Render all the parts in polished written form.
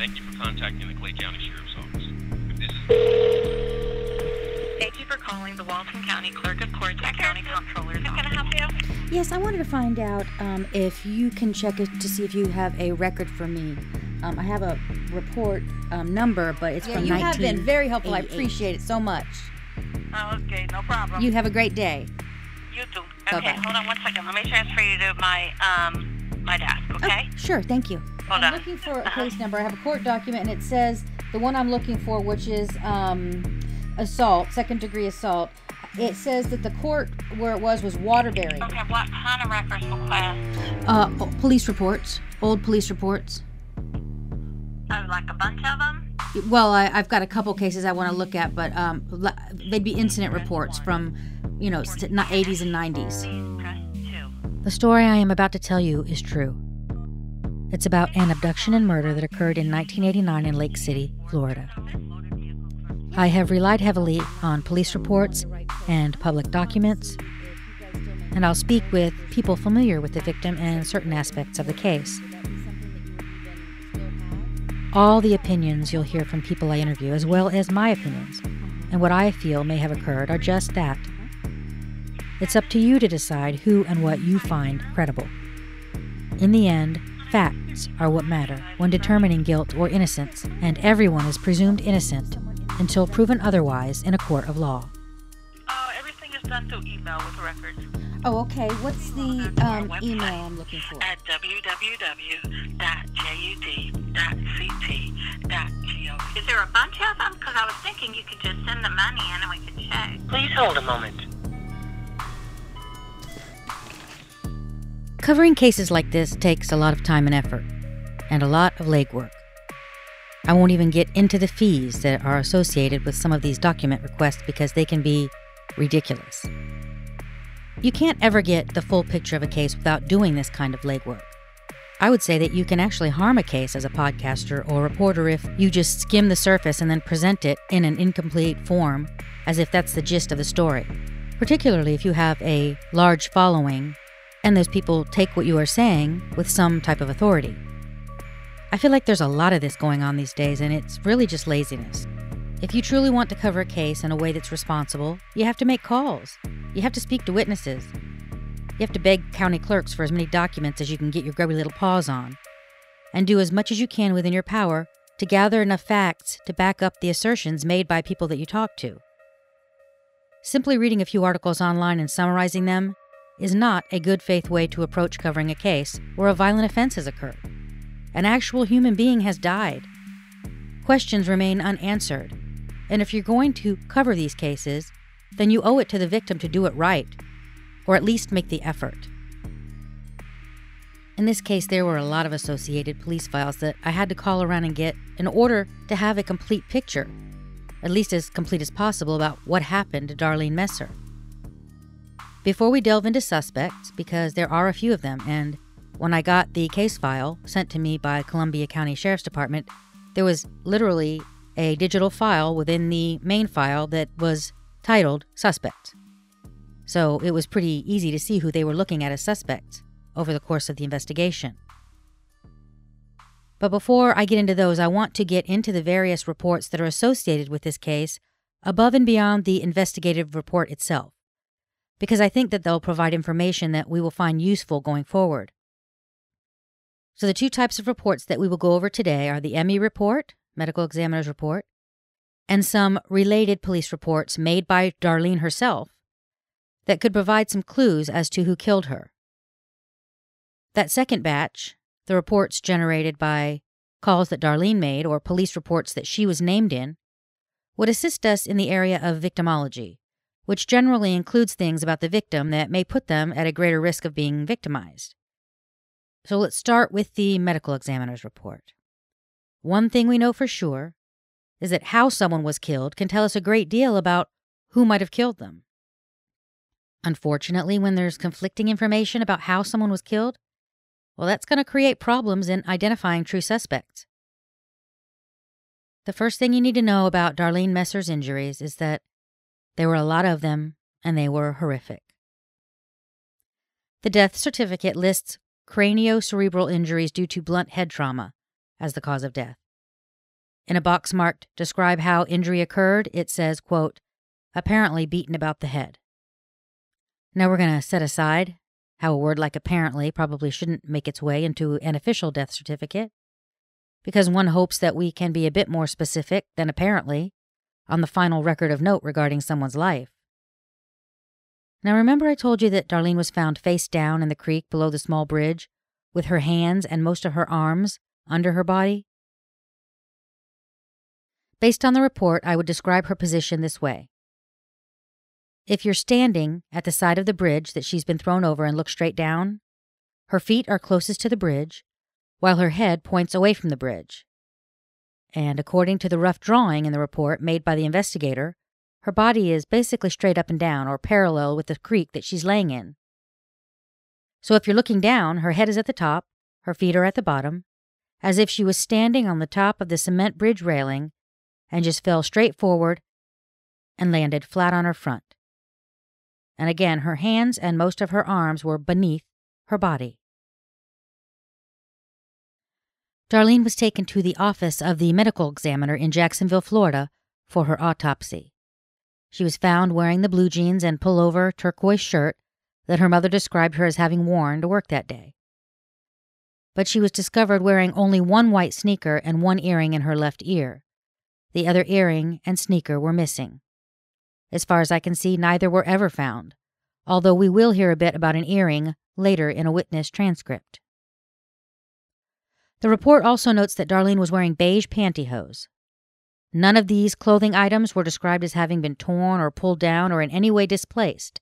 Thank you for contacting the Clay County Sheriff's Office. Thank you for calling the Walton County Clerk of Courts and County Comptroller's Office. Can I help you? Yes, I wanted to find out if you can check it to see if you have a record for me. I have a report number, but it's from 1988. You have been very helpful. I appreciate it so much. Oh, okay, no problem. You have a great day. You too. Okay, bye-bye. Hold on one second. Let me transfer you to my my desk, okay? Oh, sure, thank you. Hold on. I'm looking for a case number. I have a court document, and it says the one I'm looking for, which is assault, second-degree assault. It says that the court where it was Waterbury. Okay, what kind of records request? Police reports, old police reports. Oh, like a bunch of them? Well, I've got a couple cases I want to look at, but they'd be incident reports from, you know, 80s and 90s. The story I am about to tell you is true. It's about an abduction and murder that occurred in 1989 in Lake City, Florida. I have relied heavily on police reports and public documents, and I'll speak with people familiar with the victim and certain aspects of the case. All the opinions you'll hear from people I interview, as well as my opinions, and what I feel may have occurred, are just that. It's up to you to decide who and what you find credible. In the end, facts are what matter when determining guilt or innocence, and everyone is presumed innocent until proven otherwise in a court of law. Oh, everything is done through email with records. Oh, okay. What's the email I'm looking for? At www.jud.ct.gov. Is there a bunch of them? Because I was thinking you could just send the money in and we could check. Please hold a moment. Covering cases like this takes a lot of time and effort, and a lot of legwork. I won't even get into the fees that are associated with some of these document requests because they can be ridiculous. You can't ever get the full picture of a case without doing this kind of legwork. I would say that you can actually harm a case as a podcaster or reporter if you just skim the surface and then present it in an incomplete form, as if that's the gist of the story, particularly if you have a large following and those people take what you are saying with some type of authority. I feel like there's a lot of this going on these days, and it's really just laziness. If you truly want to cover a case in a way that's responsible, you have to make calls. You have to speak to witnesses. You have to beg county clerks for as many documents as you can get your grubby little paws on, and do as much as you can within your power to gather enough facts to back up the assertions made by people that you talk to. Simply reading a few articles online and summarizing them is not a good faith way to approach covering a case where a violent offense has occurred. An actual human being has died. Questions remain unanswered, and if you're going to cover these cases, then you owe it to the victim to do it right, or at least make the effort. In this case, there were a lot of associated police files that I had to call around and get in order to have a complete picture, at least as complete as possible, about what happened to Darlene Messer. Before we delve into suspects, because there are a few of them, and when I got the case file sent to me by Columbia County Sheriff's Department, there was literally a digital file within the main file that was titled Suspect. So it was pretty easy to see who they were looking at as suspects over the course of the investigation. But before I get into those, I want to get into the various reports that are associated with this case above and beyond the investigative report itself, because I think that they'll provide information that we will find useful going forward. So the two types of reports that we will go over today are the ME report, medical examiner's report, and some related police reports made by Darlene herself that could provide some clues as to who killed her. That second batch, the reports generated by calls that Darlene made or police reports that she was named in, would assist us in the area of victimology, which generally includes things about the victim that may put them at a greater risk of being victimized. So let's start with the medical examiner's report. One thing we know for sure is that how someone was killed can tell us a great deal about who might have killed them. Unfortunately, when there's conflicting information about how someone was killed, well, that's going to create problems in identifying true suspects. The first thing you need to know about Darlene Messer's injuries is that there were a lot of them, and they were horrific. The death certificate lists craniocerebral injuries due to blunt head trauma as the cause of death, In a box marked "Describe how injury occurred," it says, quote, "apparently beaten about the head." Now we're going to set aside how a word like "apparently" probably shouldn't make its way into an official death certificate, because one hopes that we can be a bit more specific than "apparently" on the final record of note regarding someone's life. Now remember I told you that Darlene was found face down in the creek below the small bridge, with her hands and most of her arms under her body? Based on the report, I would describe her position this way. If you're standing at the side of the bridge that she's been thrown over and look straight down, her feet are closest to the bridge, while her head points away from the bridge. And according to the rough drawing in the report made by the investigator, her body is basically straight up and down or parallel with the creek that she's laying in. So if you're looking down, her head is at the top, her feet are at the bottom, as if she was standing on the top of the cement bridge railing and just fell straight forward and landed flat on her front. And again, her hands and most of her arms were beneath her body. Darlene was taken to the office of the medical examiner in Jacksonville, Florida, for her autopsy. She was found wearing the blue jeans and pullover turquoise shirt that her mother described her as having worn to work that day. But she was discovered wearing only one white sneaker and one earring in her left ear. The other earring and sneaker were missing. As far as I can see, neither were ever found, although we will hear a bit about an earring later in a witness transcript. The report also notes that Darlene was wearing beige pantyhose. None of these clothing items were described as having been torn or pulled down or in any way displaced,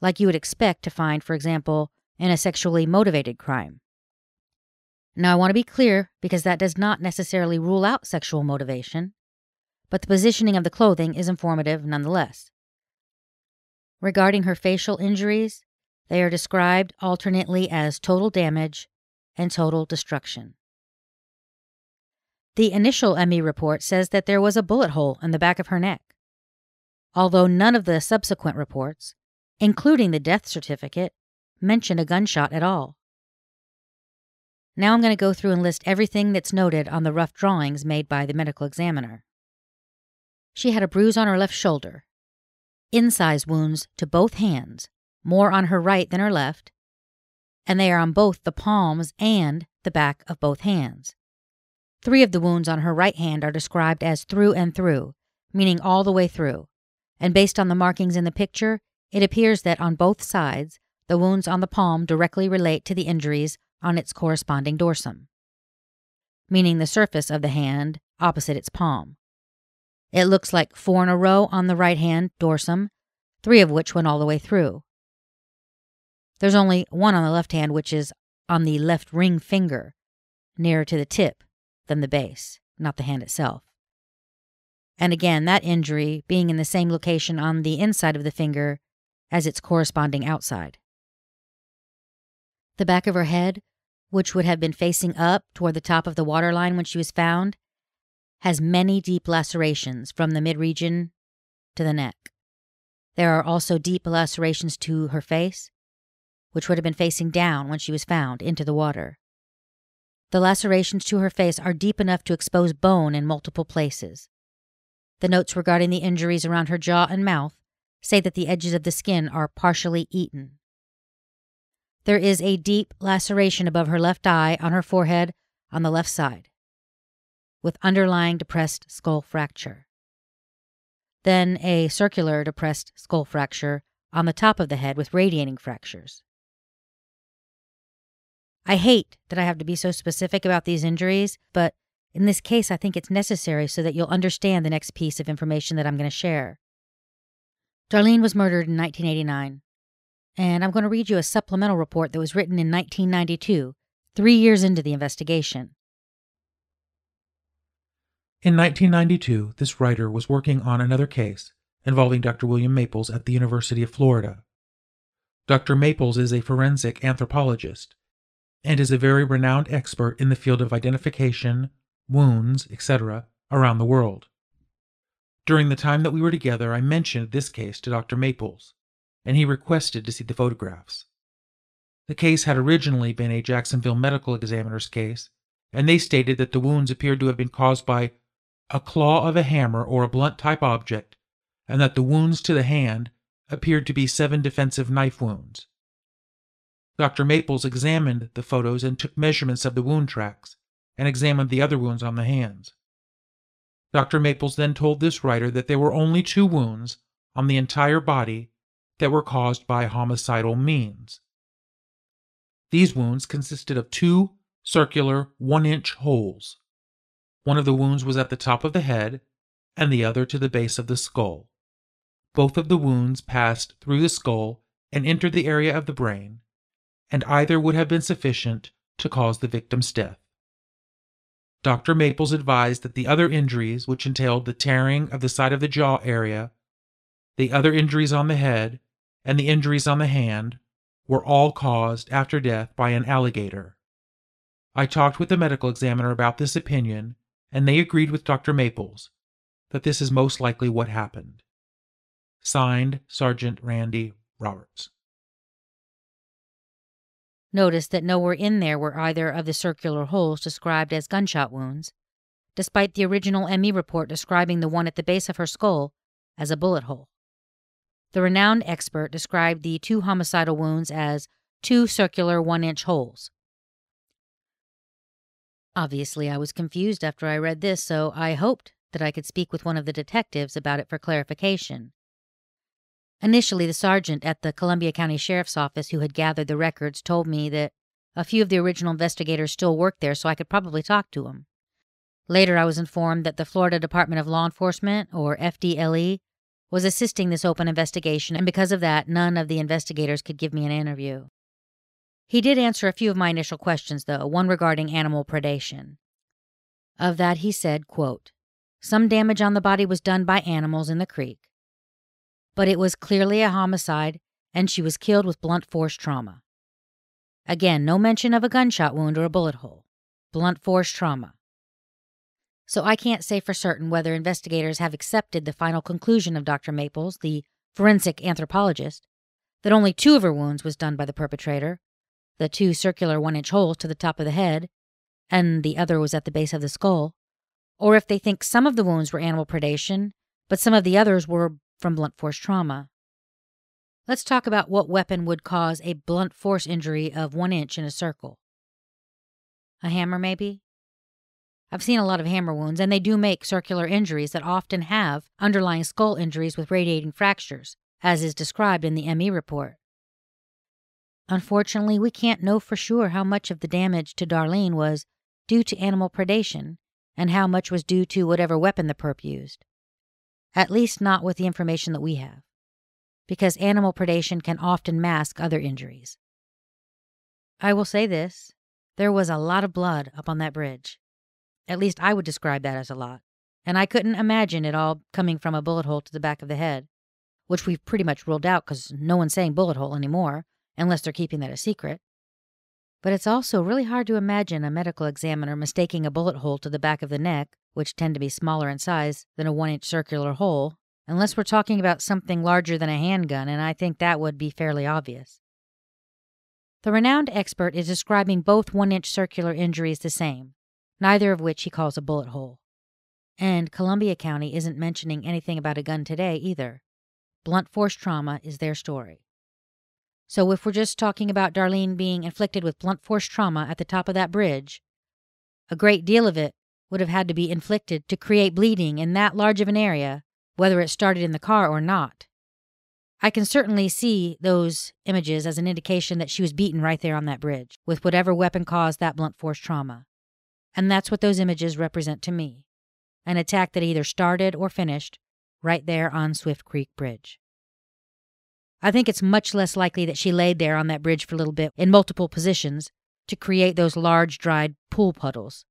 like you would expect to find, for example, in a sexually motivated crime. Now, I want to be clear, because that does not necessarily rule out sexual motivation, but the positioning of the clothing is informative nonetheless. Regarding her facial injuries, they are described alternately as total damage and total destruction. The initial ME report says that there was a bullet hole in the back of her neck, although none of the subsequent reports, including the death certificate, mention a gunshot at all. Now I'm going to go through and list everything that's noted on the rough drawings made by the medical examiner. She had a bruise on her left shoulder, incise wounds to both hands, more on her right than her left, and they are on both the palms and the back of both hands. 3 of the wounds on her right hand are described as through and through, meaning all the way through, and based on the markings in the picture, it appears that on both sides, the wounds on the palm directly relate to the injuries on its corresponding dorsum, meaning the surface of the hand opposite its palm. It looks like 4 in a row on the right hand dorsum, 3 of which went all the way through. There's only 1 on the left hand, which is on the left ring finger, nearer to the tip than the base, not the hand itself. And again, that injury being in the same location on the inside of the finger as its corresponding outside. The back of her head, which would have been facing up toward the top of the water line when she was found, has many deep lacerations from the mid-region to the neck. There are also deep lacerations to her face, which would have been facing down when she was found into the water. The lacerations to her face are deep enough to expose bone in multiple places. The notes regarding the injuries around her jaw and mouth say that the edges of the skin are partially eaten. There is a deep laceration above her left eye on her forehead on the left side, with underlying depressed skull fracture. Then a circular depressed skull fracture on the top of the head with radiating fractures. I hate that I have to be so specific about these injuries, but in this case I think it's necessary so that you'll understand the next piece of information that I'm going to share. Darlene was murdered in 1989, and I'm going to read you a supplemental report that was written in 1992, 3 years into the investigation. In 1992, this writer was working on another case involving Dr. William Maples at the University of Florida. Dr. Maples is a forensic anthropologist and is a very renowned expert in the field of identification, wounds, etc., around the world. During the time that we were together, I mentioned this case to Dr. Maples, and he requested to see the photographs. The case had originally been a Jacksonville medical examiner's case, and they stated that the wounds appeared to have been caused by a claw of a hammer or a blunt-type object, and that the wounds to the hand appeared to be 7 defensive knife wounds. Dr. Maples examined the photos and took measurements of the wound tracks, and examined the other wounds on the hands. Dr. Maples then told this writer that there were only 2 wounds on the entire body that were caused by homicidal means. These wounds consisted of 2 circular 1-inch holes. One of the wounds was at the top of the head, and the other to the base of the skull. Both of the wounds passed through the skull and entered the area of the brain, and either would have been sufficient to cause the victim's death. Dr. Maples advised that the other injuries, which entailed the tearing of the side of the jaw area, the other injuries on the head, and the injuries on the hand, were all caused after death by an alligator. I talked with the medical examiner about this opinion, and they agreed with Dr. Maples that this is most likely what happened. Signed, Sergeant Randy Roberts. Notice that nowhere in there were either of the circular holes described as gunshot wounds, despite the original ME report describing the one at the base of her skull as a bullet hole. The renowned expert described the 2 homicidal wounds as 2 circular 1-inch holes. Obviously, I was confused after I read this, so I hoped that I could speak with one of the detectives about it for clarification. Initially, the sergeant at the Columbia County Sheriff's Office who had gathered the records told me that a few of the original investigators still worked there, so I could probably talk to them. Later, I was informed that the Florida Department of Law Enforcement, or FDLE, was assisting this open investigation, and because of that, none of the investigators could give me an interview. He did answer a few of my initial questions, though, one regarding animal predation. Of that, he said, quote, "Some damage on the body was done by animals in the creek, but it was clearly a homicide, and she was killed with blunt force trauma." Again, no mention of a gunshot wound or a bullet hole. Blunt force trauma. So I can't say for certain whether investigators have accepted the final conclusion of Dr. Maples, the forensic anthropologist, that only 2 of her wounds was done by the perpetrator, the 2 circular 1-inch holes to the top of the head, and the other was at the base of the skull, or if they think some of the wounds were animal predation, but some of the others were from blunt force trauma. Let's talk about what weapon would cause a blunt force injury of 1 inch in a circle. A hammer, maybe? I've seen a lot of hammer wounds, and they do make circular injuries that often have underlying skull injuries with radiating fractures, as is described in the ME report. Unfortunately, we can't know for sure how much of the damage to Darlene was due to animal predation and how much was due to whatever weapon the perp used, at least not with the information that we have, because animal predation can often mask other injuries. I will say this, there was a lot of blood up on that bridge. At least I would describe that as a lot, and I couldn't imagine it all coming from a bullet hole to the back of the head, which we've pretty much ruled out because no one's saying bullet hole anymore, unless they're keeping that a secret. But it's also really hard to imagine a medical examiner mistaking a bullet hole to the back of the neck, which tend to be smaller in size than a 1-inch circular hole, unless we're talking about something larger than a handgun, and I think that would be fairly obvious. The renowned expert is describing both 1-inch circular injuries the same, neither of which he calls a bullet hole. And Columbia County isn't mentioning anything about a gun today either. Blunt force trauma is their story. So if we're just talking about Darlene being inflicted with blunt force trauma at the top of that bridge, a great deal of it would have had to be inflicted to create bleeding in that large of an area, whether it started in the car or not. I can certainly see those images as an indication that she was beaten right there on that bridge with whatever weapon caused that blunt force trauma. And that's what those images represent to me, an attack that either started or finished right there on Swift Creek Bridge. I think it's much less likely that she laid there on that bridge for a little bit in multiple positions to create those large dried pool puddles.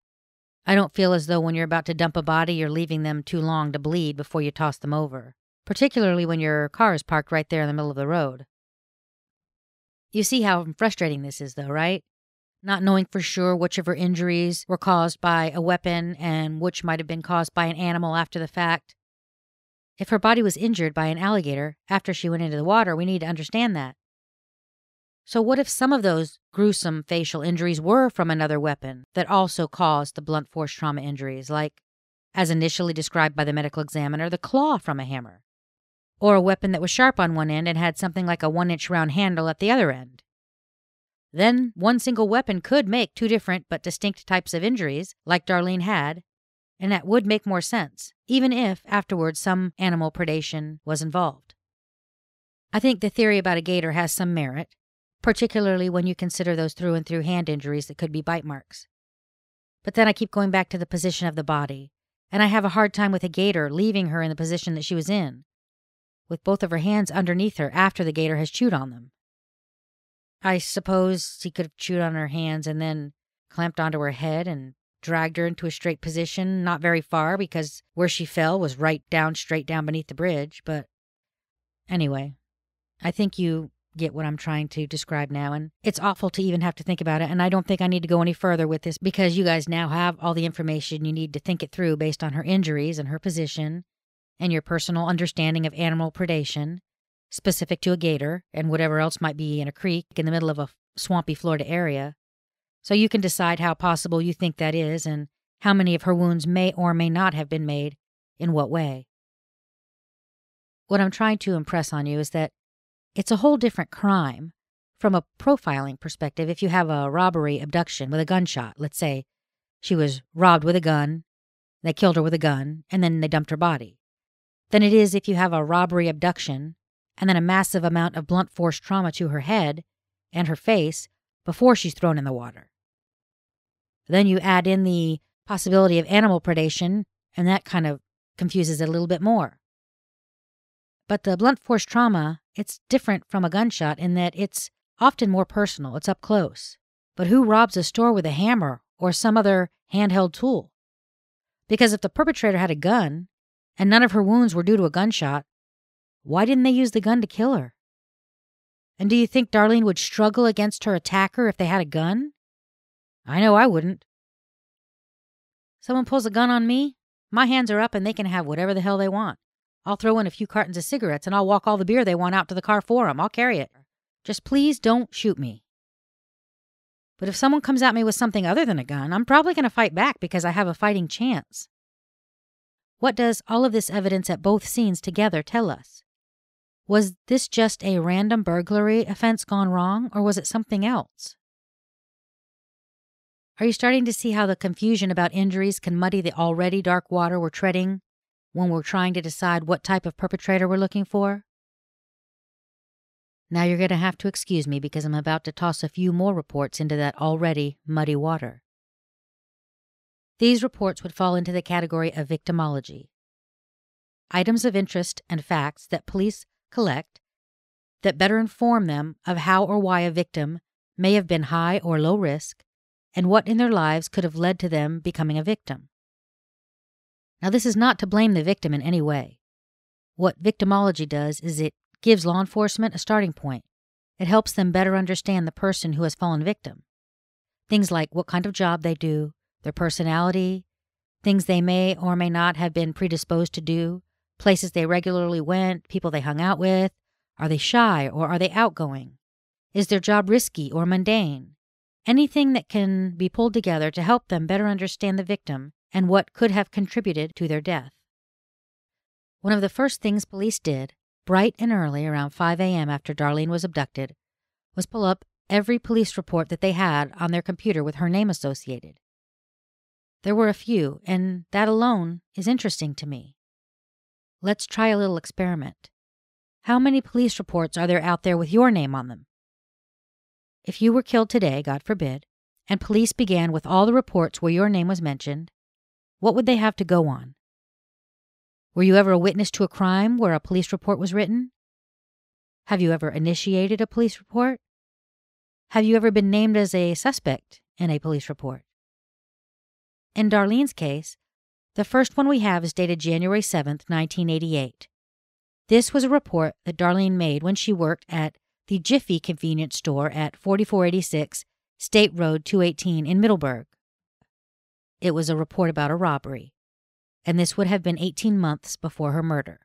I don't feel as though when you're about to dump a body, you're leaving them too long to bleed before you toss them over, particularly when your car is parked right there in the middle of the road. You see how frustrating this is though, right? Not knowing for sure which of her injuries were caused by a weapon and which might have been caused by an animal after the fact. If her body was injured by an alligator after she went into the water, we need to understand that. So what if some of those gruesome facial injuries were from another weapon that also caused the blunt force trauma injuries, like as initially described by the medical examiner, the claw from a hammer, or a weapon that was sharp on one end and had something like a 1-inch round handle at the other end. Then, one single weapon could make two different but distinct types of injuries, like Darlene had, and that would make more sense, even if, afterwards, some animal predation was involved. I think the theory about a gator has some merit, particularly when you consider those through-and-through hand injuries that could be bite marks. But then I keep going back to the position of the body, and I have a hard time with a gator leaving her in the position that she was in, with both of her hands underneath her after the gator has chewed on them. I suppose he could have chewed on her hands and then clamped onto her head and dragged her into a straight position, not very far, because where she fell was right down, straight down beneath the bridge, but anyway, I think you get what I'm trying to describe now, and it's awful to even have to think about it, and I don't think I need to go any further with this because you guys now have all the information you need to think it through based on her injuries and her position and your personal understanding of animal predation, specific to a gator and whatever else might be in a creek in the middle of a swampy Florida area. So you can decide how possible you think that is and how many of her wounds may or may not have been made in what way. What I'm trying to impress on you is that it's a whole different crime from a profiling perspective if you have a robbery abduction with a gunshot. Let's say she was robbed with a gun, they killed her with a gun, and then they dumped her body. Then it is if you have a robbery abduction and then a massive amount of blunt force trauma to her head and her face before she's thrown in the water. Then you add in the possibility of animal predation, and that kind of confuses it a little bit more. But the blunt force trauma, it's different from a gunshot in that it's often more personal, it's up close. But who robs a store with a hammer or some other handheld tool? Because if the perpetrator had a gun, and none of her wounds were due to a gunshot, why didn't they use the gun to kill her? And do you think Darlene would struggle against her attacker if they had a gun? I know I wouldn't. Someone pulls a gun on me, my hands are up and they can have whatever the hell they want. I'll throw in a few cartons of cigarettes and I'll walk all the beer they want out to the car for them. I'll carry it. Just please don't shoot me. But if someone comes at me with something other than a gun, I'm probably going to fight back because I have a fighting chance. What does all of this evidence at both scenes together tell us? Was this just a random burglary offense gone wrong, or was it something else? Are you starting to see how the confusion about injuries can muddy the already dark water we're treading when we're trying to decide what type of perpetrator we're looking for? Now you're going to have to excuse me because I'm about to toss a few more reports into that already muddy water. These reports would fall into the category of victimology. Items of interest and facts that police collect that better inform them of how or why a victim may have been high or low risk and what in their lives could have led to them becoming a victim. Now, this is not to blame the victim in any way. What victimology does is it gives law enforcement a starting point. It helps them better understand the person who has fallen victim. Things like what kind of job they do, their personality, things they may or may not have been predisposed to do, places they regularly went, people they hung out with. Are they shy or are they outgoing? Is their job risky or mundane? Anything that can be pulled together to help them better understand the victim and what could have contributed to their death. One of the first things police did, bright and early around 5 a.m. after Darlene was abducted, was pull up every police report that they had on their computer with her name associated. There were a few, and that alone is interesting to me. Let's try a little experiment. How many police reports are there out there with your name on them? If you were killed today, God forbid, and police began with all the reports where your name was mentioned, what would they have to go on? Were you ever a witness to a crime where a police report was written? Have you ever initiated a police report? Have you ever been named as a suspect in a police report? In Darlene's case, the first one we have is dated January 7th, 1988. This was a report that Darlene made when she worked at the Jiffy convenience store at 4486 State Road 218 in Middleburg. It was a report about a robbery, and this would have been 18 months before her murder.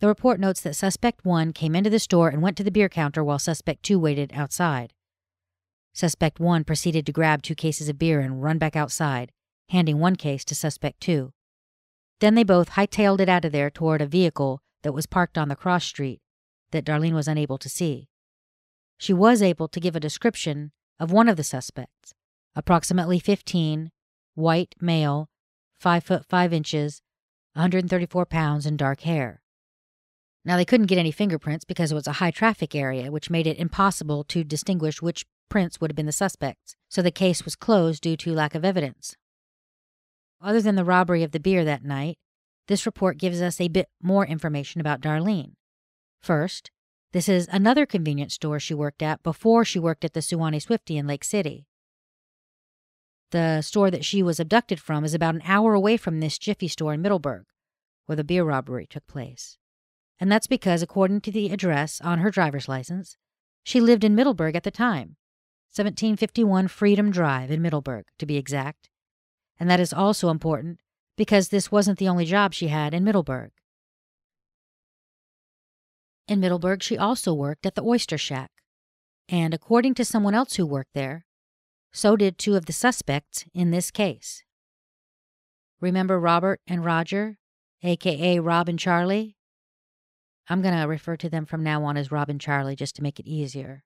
The report notes that Suspect 1 came into the store and went to the beer counter while Suspect 2 waited outside. Suspect 1 proceeded to grab 2 cases of beer and run back outside, handing one case to Suspect 2. Then they both hightailed it out of there toward a vehicle that was parked on the cross street that Darlene was unable to see. She was able to give a description of one of the suspects, approximately 15, white male, 5 foot 5 inches, 134 pounds, and dark hair. Now, they couldn't get any fingerprints because it was a high traffic area, which made it impossible to distinguish which prints would have been the suspects, so the case was closed due to lack of evidence. Other than the robbery of the beer that night, this report gives us a bit more information about Darlene. First, this is another convenience store she worked at before she worked at the Suwannee Swifty in Lake City. The store that she was abducted from is about an hour away from this Jiffy store in Middleburg, where the beer robbery took place. And that's because, according to the address on her driver's license, she lived in Middleburg at the time, 1751 Freedom Drive in Middleburg, to be exact. And that is also important because this wasn't the only job she had in Middleburg. In Middleburg, she also worked at the Oyster Shack, and according to someone else who worked there, so did two of the suspects in this case. Remember Robert and Roger, a.k.a. Rob and Charlie? I'm going to refer to them from now on as Rob and Charlie just to make it easier.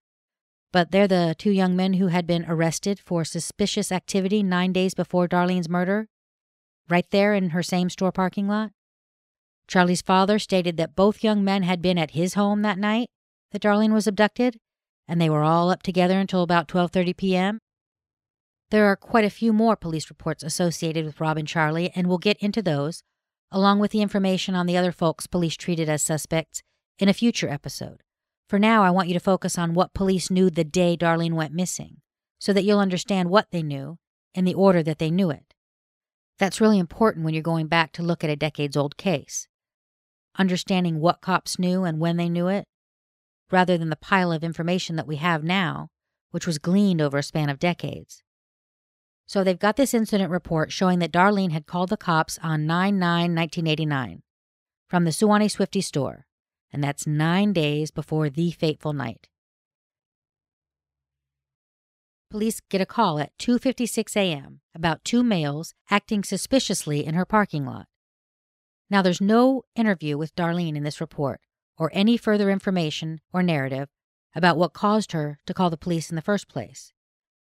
But they're the two young men who had been arrested for suspicious activity 9 days before Darlene's murder, right there in her same store parking lot. Charlie's father stated that both young men had been at his home that night that Darlene was abducted, and they were all up together until about 12:30 p.m. There are quite a few more police reports associated with Rob and Charlie, and we'll get into those, along with the information on the other folks police treated as suspects, in a future episode. For now, I want you to focus on what police knew the day Darlene went missing, so that you'll understand what they knew and the order that they knew it. That's really important when you're going back to look at a decades-old case. Understanding what cops knew and when they knew it, rather than the pile of information that we have now, which was gleaned over a span of decades. So they've got this incident report showing that Darlene had called the cops on 9/9/1989 from the Suwannee Swifty store, and that's 9 days before the fateful night. Police get a call at 2:56 a.m. about two males acting suspiciously in her parking lot. Now, there's no interview with Darlene in this report or any further information or narrative about what caused her to call the police in the first place.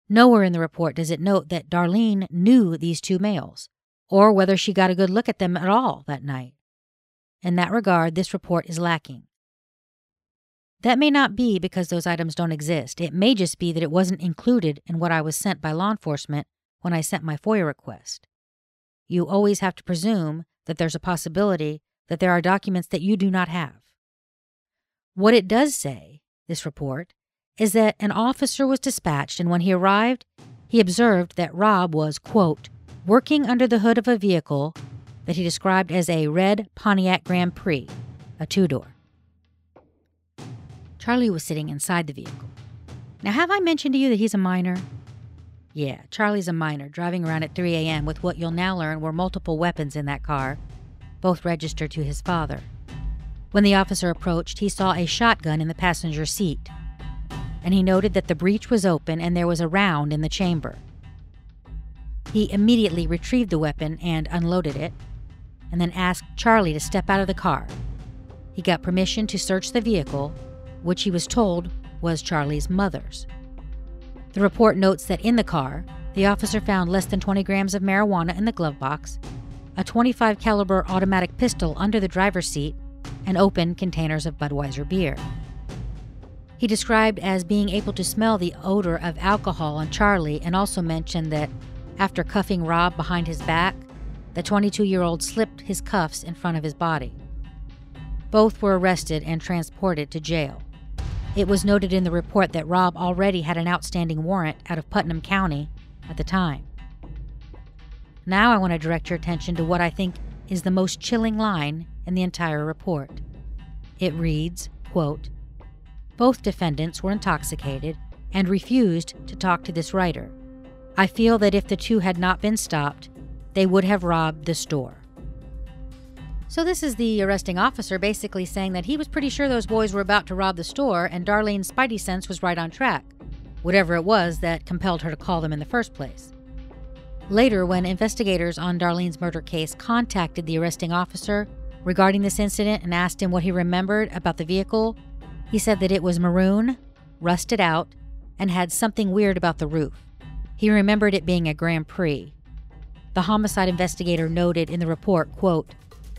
Nowhere in the report does it note that Darlene knew these two males or whether she got a good look at them at all that night. In that regard, this report is lacking. That may not be because those items don't exist. It may just be that it wasn't included in what I was sent by law enforcement when I sent my FOIA request. You always have to presume that there's a possibility that there are documents that you do not have. What it does say, this report, is that an officer was dispatched, and when he arrived, he observed that Rob was, quote, working under the hood of a vehicle that he described as a red Pontiac Grand Prix, a two-door. Charlie was sitting inside the vehicle. Now, have I mentioned to you that he's a minor? Yeah, Charlie's a minor, driving around at 3 a.m. with what you'll now learn were multiple weapons in that car, both registered to his father. When the officer approached, he saw a shotgun in the passenger seat, and he noted that the breech was open and there was a round in the chamber. He immediately retrieved the weapon and unloaded it, and then asked Charlie to step out of the car. He got permission to search the vehicle, which he was told was Charlie's mother's. The report notes that in the car, the officer found less than 20 grams of marijuana in the glove box, a .25 caliber automatic pistol under the driver's seat, and open containers of Budweiser beer. He described as being able to smell the odor of alcohol on Charlie, and also mentioned that after cuffing Rob behind his back, the 22-year-old slipped his cuffs in front of his body. Both were arrested and transported to jail. It was noted in the report that Rob already had an outstanding warrant out of Putnam County at the time. Now I want to direct your attention to what I think is the most chilling line in the entire report. It reads, quote, both defendants were intoxicated and refused to talk to this writer. I feel that if the two had not been stopped, they would have robbed the store. So this is the arresting officer basically saying that he was pretty sure those boys were about to rob the store, and Darlene's spidey sense was right on track, whatever it was that compelled her to call them in the first place. Later, when investigators on Darlene's murder case contacted the arresting officer regarding this incident and asked him what he remembered about the vehicle, he said that it was maroon, rusted out, and had something weird about the roof. He remembered it being a Grand Prix. The homicide investigator noted in the report, quote,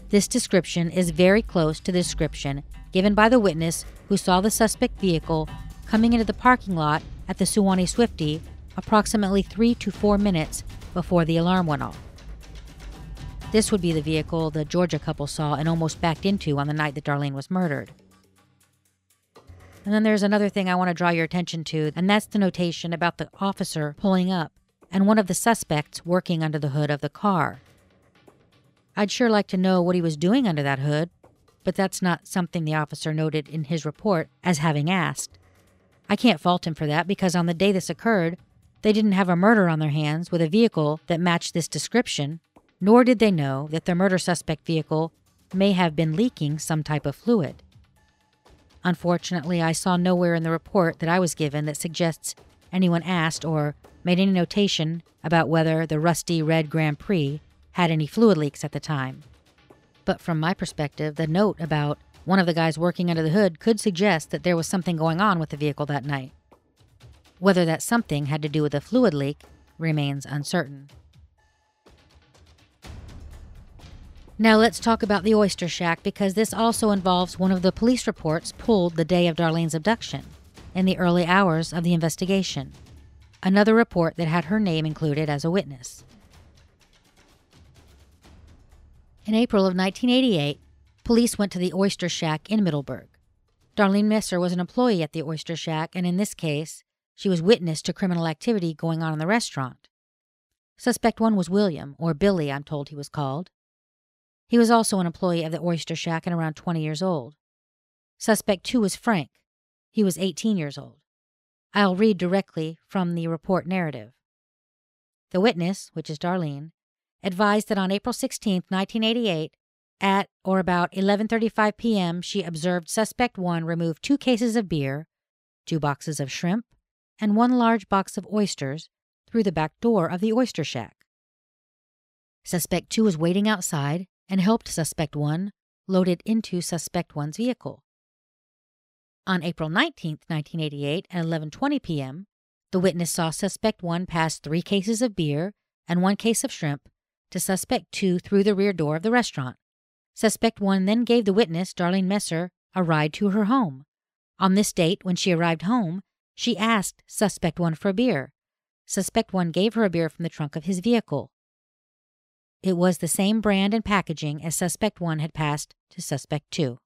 "This description is very close to the description given by the witness who saw the suspect vehicle coming into the parking lot at the Suwannee Swifty approximately 3 to 4 minutes before the alarm went off." This would be the vehicle the Georgia couple saw and almost backed into on the night that Darlene was murdered. And then there's another thing I want to draw your attention to, and that's the notation about the officer pulling up and one of the suspects working under the hood of the car. I'd sure like to know what he was doing under that hood, but that's not something the officer noted in his report as having asked. I can't fault him for that, because on the day this occurred, they didn't have a murder on their hands with a vehicle that matched this description, nor did they know that their murder suspect vehicle may have been leaking some type of fluid. Unfortunately, I saw nowhere in the report that I was given that suggests anyone asked or made any notation about whether the rusty red Grand Prix had any fluid leaks at the time. But from my perspective, the note about one of the guys working under the hood could suggest that there was something going on with the vehicle that night. Whether that something had to do with a fluid leak remains uncertain. Now let's talk about the Oyster Shack, because this also involves one of the police reports pulled the day of Darlene's abduction in the early hours of the investigation. Another report that had her name included as a witness. In April of 1988, police went to the Oyster Shack in Middleburg. Darlene Messer was an employee at the Oyster Shack, and in this case, she was witness to criminal activity going on in the restaurant. Suspect one was William, or Billy, I'm told he was called. He was also an employee of the Oyster Shack and around 20 years old. Suspect 2 was Frank. He was 18 years old. I'll read directly from the report narrative. The witness, which is Darlene, advised that on April 16, 1988, at or about 11:35 p.m., she observed Suspect 1 remove 2 cases of beer, 2 boxes of shrimp, and 1 large box of oysters through the back door of the Oyster Shack. Suspect 2 was waiting outside and helped Suspect 1 load it into Suspect 1's vehicle. On April 19, 1988, at 11:20 p.m., the witness saw Suspect 1 pass 3 cases of beer and 1 case of shrimp to Suspect 2 through the rear door of the restaurant. Suspect 1 then gave the witness, Darlene Messer, a ride to her home. On this date, when she arrived home, she asked Suspect 1 for a beer. Suspect 1 gave her a beer from the trunk of his vehicle. It was the same brand and packaging as Suspect 1 had passed to Suspect 2.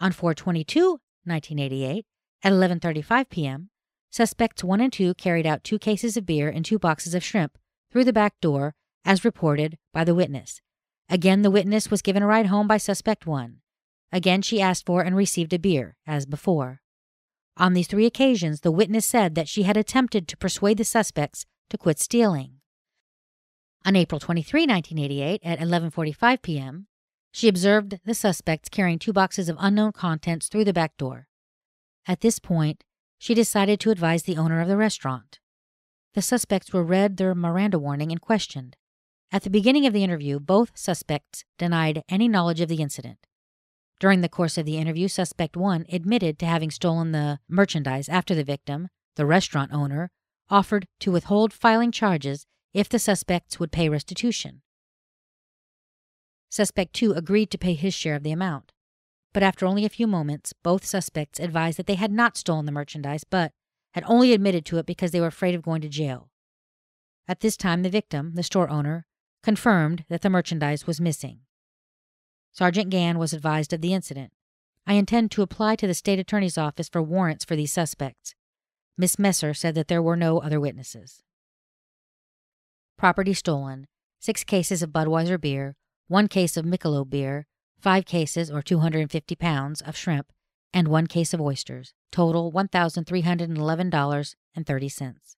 On 4/22/1988, at 11:35 p.m., Suspects 1 and 2 carried out 2 cases of beer and 2 boxes of shrimp through the back door, as reported by the witness. Again, the witness was given a ride home by Suspect 1. Again, she asked for and received a beer, as before. On these 3 occasions, the witness said that she had attempted to persuade the suspects to quit stealing. On April 23, 1988, at 11:45 p.m., she observed the suspects carrying 2 boxes of unknown contents through the back door. At this point, she decided to advise the owner of the restaurant. The suspects were read their Miranda warning and questioned. At the beginning of the interview, both suspects denied any knowledge of the incident. During the course of the interview, Suspect 1 admitted to having stolen the merchandise after the victim, the restaurant owner, offered to withhold filing charges if the suspects would pay restitution. Suspect 2 agreed to pay his share of the amount, but after only a few moments, both suspects advised that they had not stolen the merchandise, but had only admitted to it because they were afraid of going to jail. At this time, the victim, the store owner, confirmed that the merchandise was missing. Sergeant Gann was advised of the incident. I intend to apply to the state attorney's office for warrants for these suspects. Miss Messer said that there were no other witnesses. Property stolen: 6 cases of Budweiser beer, 1 case of Michelob beer, 5 cases or 250 pounds of shrimp, and 1 case of oysters. Total $1,311.30.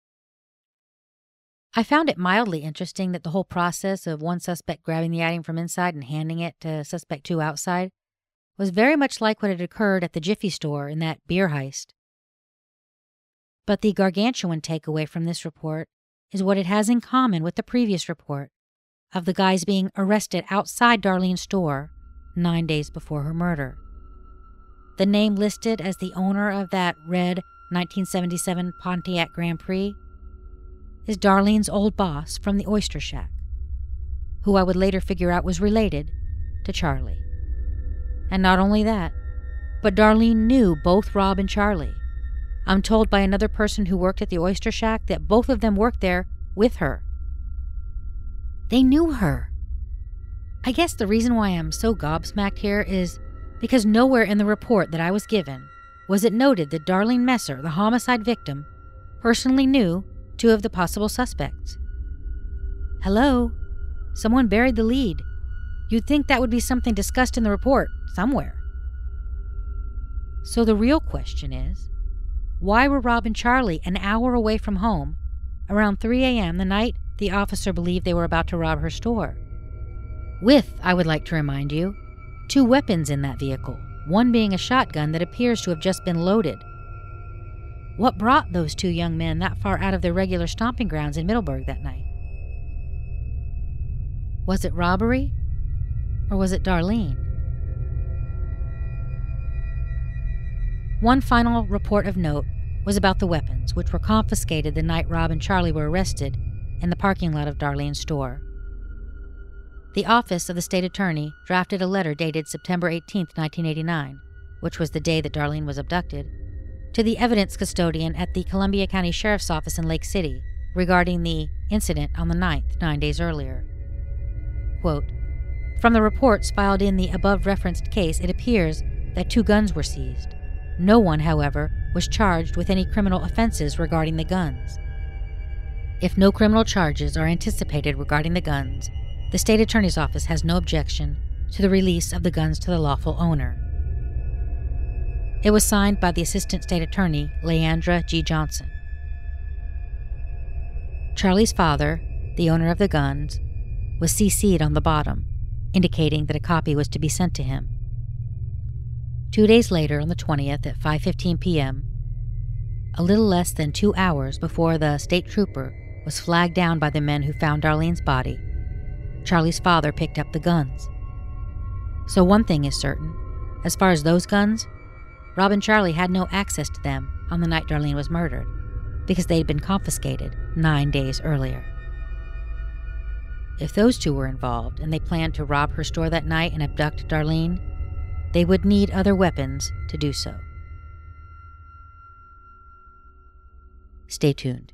I found it mildly interesting that the whole process of one suspect grabbing the item from inside and handing it to Suspect 2 outside was very much like what had occurred at the Jiffy store in that beer heist. But the gargantuan takeaway from this report is what it has in common with the previous report of the guys being arrested outside Darlene's store 9 days before her murder. The name listed as the owner of that red 1977 Pontiac Grand Prix is Darlene's old boss from the Oyster Shack, who I would later figure out was related to Charlie. And not only that, but Darlene knew both Rob and Charlie. I'm told by another person who worked at the Oyster Shack that both of them worked there with her. They knew her. I guess the reason why I'm so gobsmacked here is because nowhere in the report that I was given was it noted that Darlene Messer, the homicide victim, personally knew two of the possible suspects. Hello? Someone buried the lead. You'd think that would be something discussed in the report somewhere. So the real question is, why were Rob and Charlie an hour away from home around 3 a.m. the night the officer believed they were about to rob her store? With, I would like to remind you, 2 weapons in that vehicle, one being a shotgun that appears to have just been loaded. What brought those 2 young men that far out of their regular stomping grounds in Middleburg that night? Was it robbery, or was it Darlene? One final report of note was about the weapons, which were confiscated the night Rob and Charlie were arrested in the parking lot of Darlene's store. The Office of the State Attorney drafted a letter dated September 18, 1989, which was the day that Darlene was abducted, to the evidence custodian at the Columbia County Sheriff's Office in Lake City regarding the incident on the 9th, 9 days earlier. Quote, "From the reports filed in the above-referenced case, it appears that 2 guns were seized. No one, however, was charged with any criminal offenses regarding the guns. If no criminal charges are anticipated regarding the guns, the State Attorney's Office has no objection to the release of the guns to the lawful owner." It was signed by the Assistant State Attorney, Leandra G. Johnson. Charlie's father, the owner of the guns, was CC'd on the bottom, indicating that a copy was to be sent to him. 2 days later, on the 20th at 5:15 p.m., a little less than 2 hours before the state trooper was flagged down by the men who found Darlene's body, Charlie's father picked up the guns. So one thing is certain, as far as those guns, Rob and Charlie had no access to them on the night Darlene was murdered, because they'd been confiscated 9 days earlier. If those 2 were involved and they planned to rob her store that night and abduct Darlene, they would need other weapons to do so. Stay tuned.